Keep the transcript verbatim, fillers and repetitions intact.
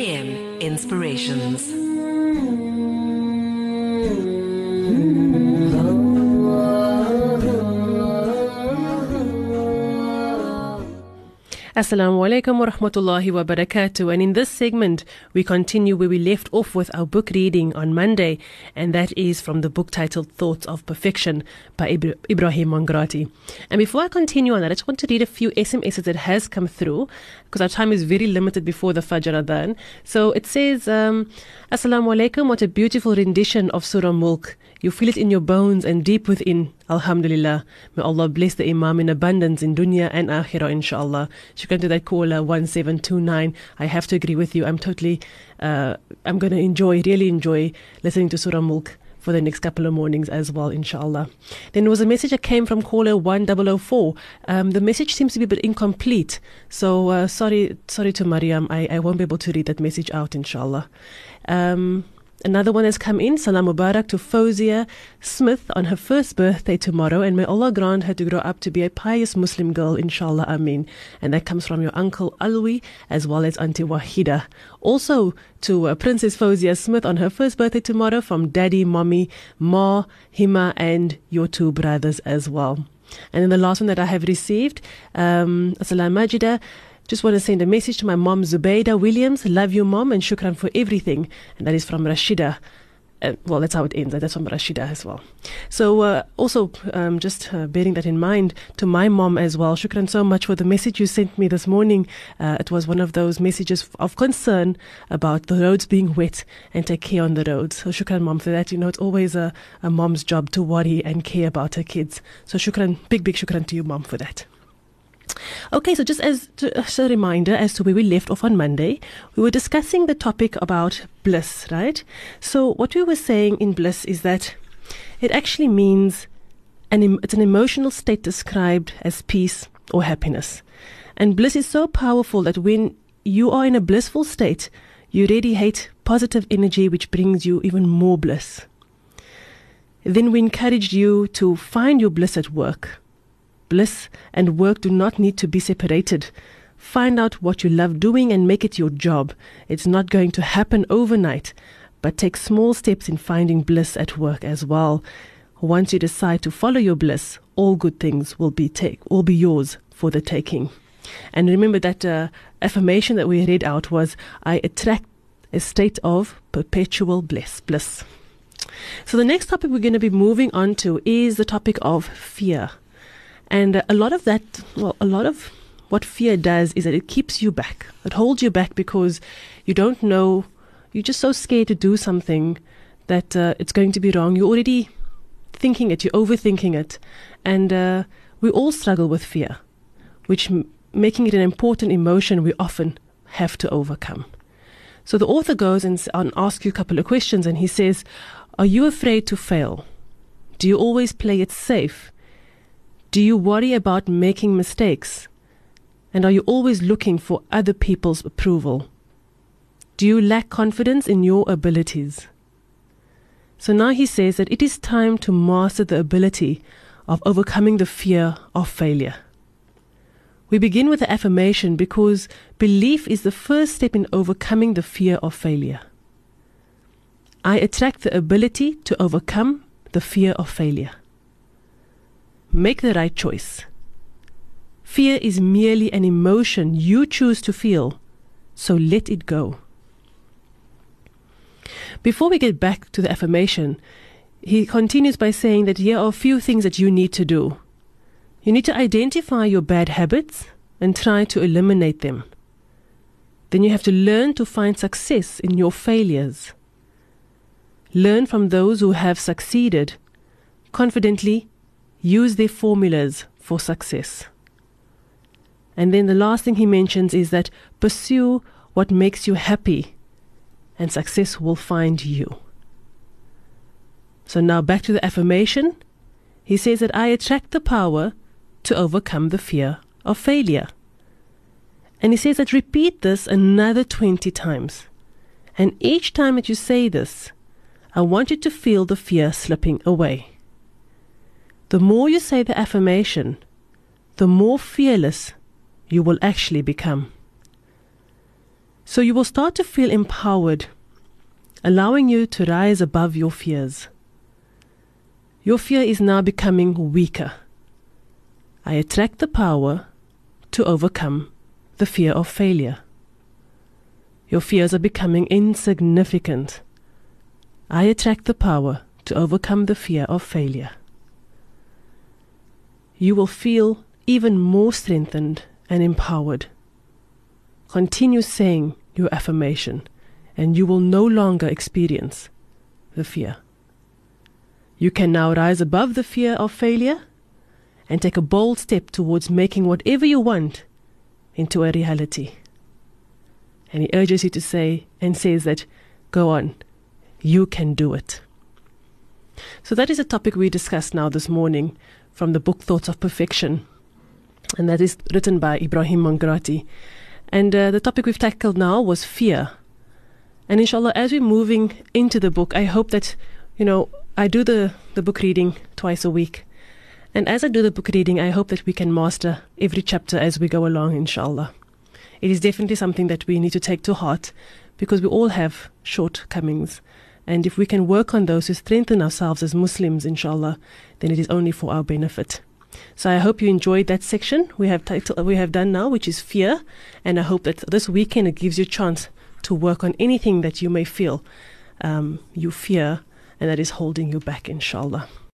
A M Inspirations. Assalamu alaikum wa rahmatullahi wa barakatuh. And in this segment, we continue where we left off with our book reading on Monday, and that is from the book titled Thoughts of Perfection by Ibra- Ibrahim Mongrati. And before I continue on that, I just want to read a few S M Ss that has come through, because our time is very limited before the Fajr Adhan. So it says, um, Assalamu alaikum, what a beautiful rendition of Surah Mulk. You feel it in your bones and deep within. Alhamdulillah. May Allah bless the Imam in abundance in dunya and akhirah, inshallah. Shukran to that caller, one seven two nine. I have to agree with you. I'm totally, uh, I'm going to enjoy, really enjoy listening to Surah Mulk for the next couple of mornings as well, inshallah. Then there was a message that came from caller one double oh four. Um, the message seems to be a bit incomplete. So uh, sorry sorry to Mariam. I, I won't be able to read that message out, inshallah. Um... Another one has come in. Salam Mubarak to Fozia Smith on her first birthday tomorrow, and may Allah grant her to grow up to be a pious Muslim girl, inshallah, ameen. And that comes from your uncle Alwi as well as Auntie Wahida. Also to uh, Princess Fozia Smith on her first birthday tomorrow from Daddy, Mommy, Ma, Hima and your two brothers as well. And then the last one that I have received, um, Assalam Majida. Just want to send a message to my mom, Zubaida Williams. Love you, mom, and shukran for everything. And that is from Rashida. Uh, well, that's how it ends. That's from Rashida as well. So uh, also, um, just uh, bearing that in mind, to my mom as well, shukran so much for the message you sent me this morning. Uh, it was one of those messages of concern about the roads being wet and take care on the roads. So shukran, mom, for that. You know, it's always a, a mom's job to worry and care about her kids. So shukran, big, big shukran to you, mom, for that. Okay, so just as, to, as a reminder as to where we left off on Monday, we were discussing the topic about bliss, right? So what we were saying in bliss is that it actually means an it's an emotional state described as peace or happiness. And bliss is so powerful that when you are in a blissful state, you radiate positive energy which brings you even more bliss. Then we encouraged you to find your bliss at work. Bliss and work do not need to be separated. Find out what you love doing and make it your job. It's not going to happen overnight, but take small steps in finding bliss at work as well. Once you decide to follow your bliss, all good things will be take, will be yours for the taking. And remember that uh, affirmation that we read out was, I attract a state of perpetual bliss. bliss. So the next topic we're going to be moving on to is the topic of fear. And a lot of that, well, a lot of what fear does is that it keeps you back. It holds you back because you don't know, you're just so scared to do something that uh, it's going to be wrong. You're already thinking it, you're overthinking it. And uh, we all struggle with fear, which m- making it an important emotion we often have to overcome. So the author goes and, and asks you a couple of questions, and he says, are you afraid to fail? Do you always play it safe? Do you worry about making mistakes? And are you always looking for other people's approval? Do you lack confidence in your abilities? So now he says that it is time to master the ability of overcoming the fear of failure. We begin with the affirmation because belief is the first step in overcoming the fear of failure. I attract the ability to overcome the fear of failure. Make the right choice. Fear is merely an emotion you choose to feel, so let it go. Before we get back to the affirmation, he continues by saying that here are a few things that you need to do. You need to identify your bad habits and try to eliminate them. Then you have to learn to find success in your failures. Learn from those who have succeeded. Confidently use their formulas for success. And then the last thing he mentions is that pursue what makes you happy and success will find you. So now back to the affirmation. He says that I attract the power to overcome the fear of failure. And he says that repeat this another twenty times. And each time that you say this, I want you to feel the fear slipping away. The more you say the affirmation, the more fearless you will actually become. So you will start to feel empowered, allowing you to rise above your fears. Your fear is now becoming weaker. I attract the power to overcome the fear of failure. Your fears are becoming insignificant. I attract the power to overcome the fear of failure. You will feel even more strengthened and empowered. Continue saying your affirmation, and you will no longer experience the fear. You can now rise above the fear of failure and take a bold step towards making whatever you want into a reality. And he urges you to say, and says that, go on, you can do it. So that is a topic we discussed now this morning from the book Thoughts of Perfection, and that is written by Ibrahim Mongrati. And uh, the topic we've tackled now was fear. And inshallah, as we're moving into the book, I hope that, you know, I do the, the book reading twice a week. And as I do the book reading, I hope that we can master every chapter as we go along, inshallah. It is definitely something that we need to take to heart, because we all have shortcomings. And if we can work on those to strengthen ourselves as Muslims, inshallah, then it is only for our benefit. So I hope you enjoyed that section we have titled, we have done now, which is fear. And I hope that this weekend it gives you a chance to work on anything that you may feel um, you fear and that is holding you back, inshallah.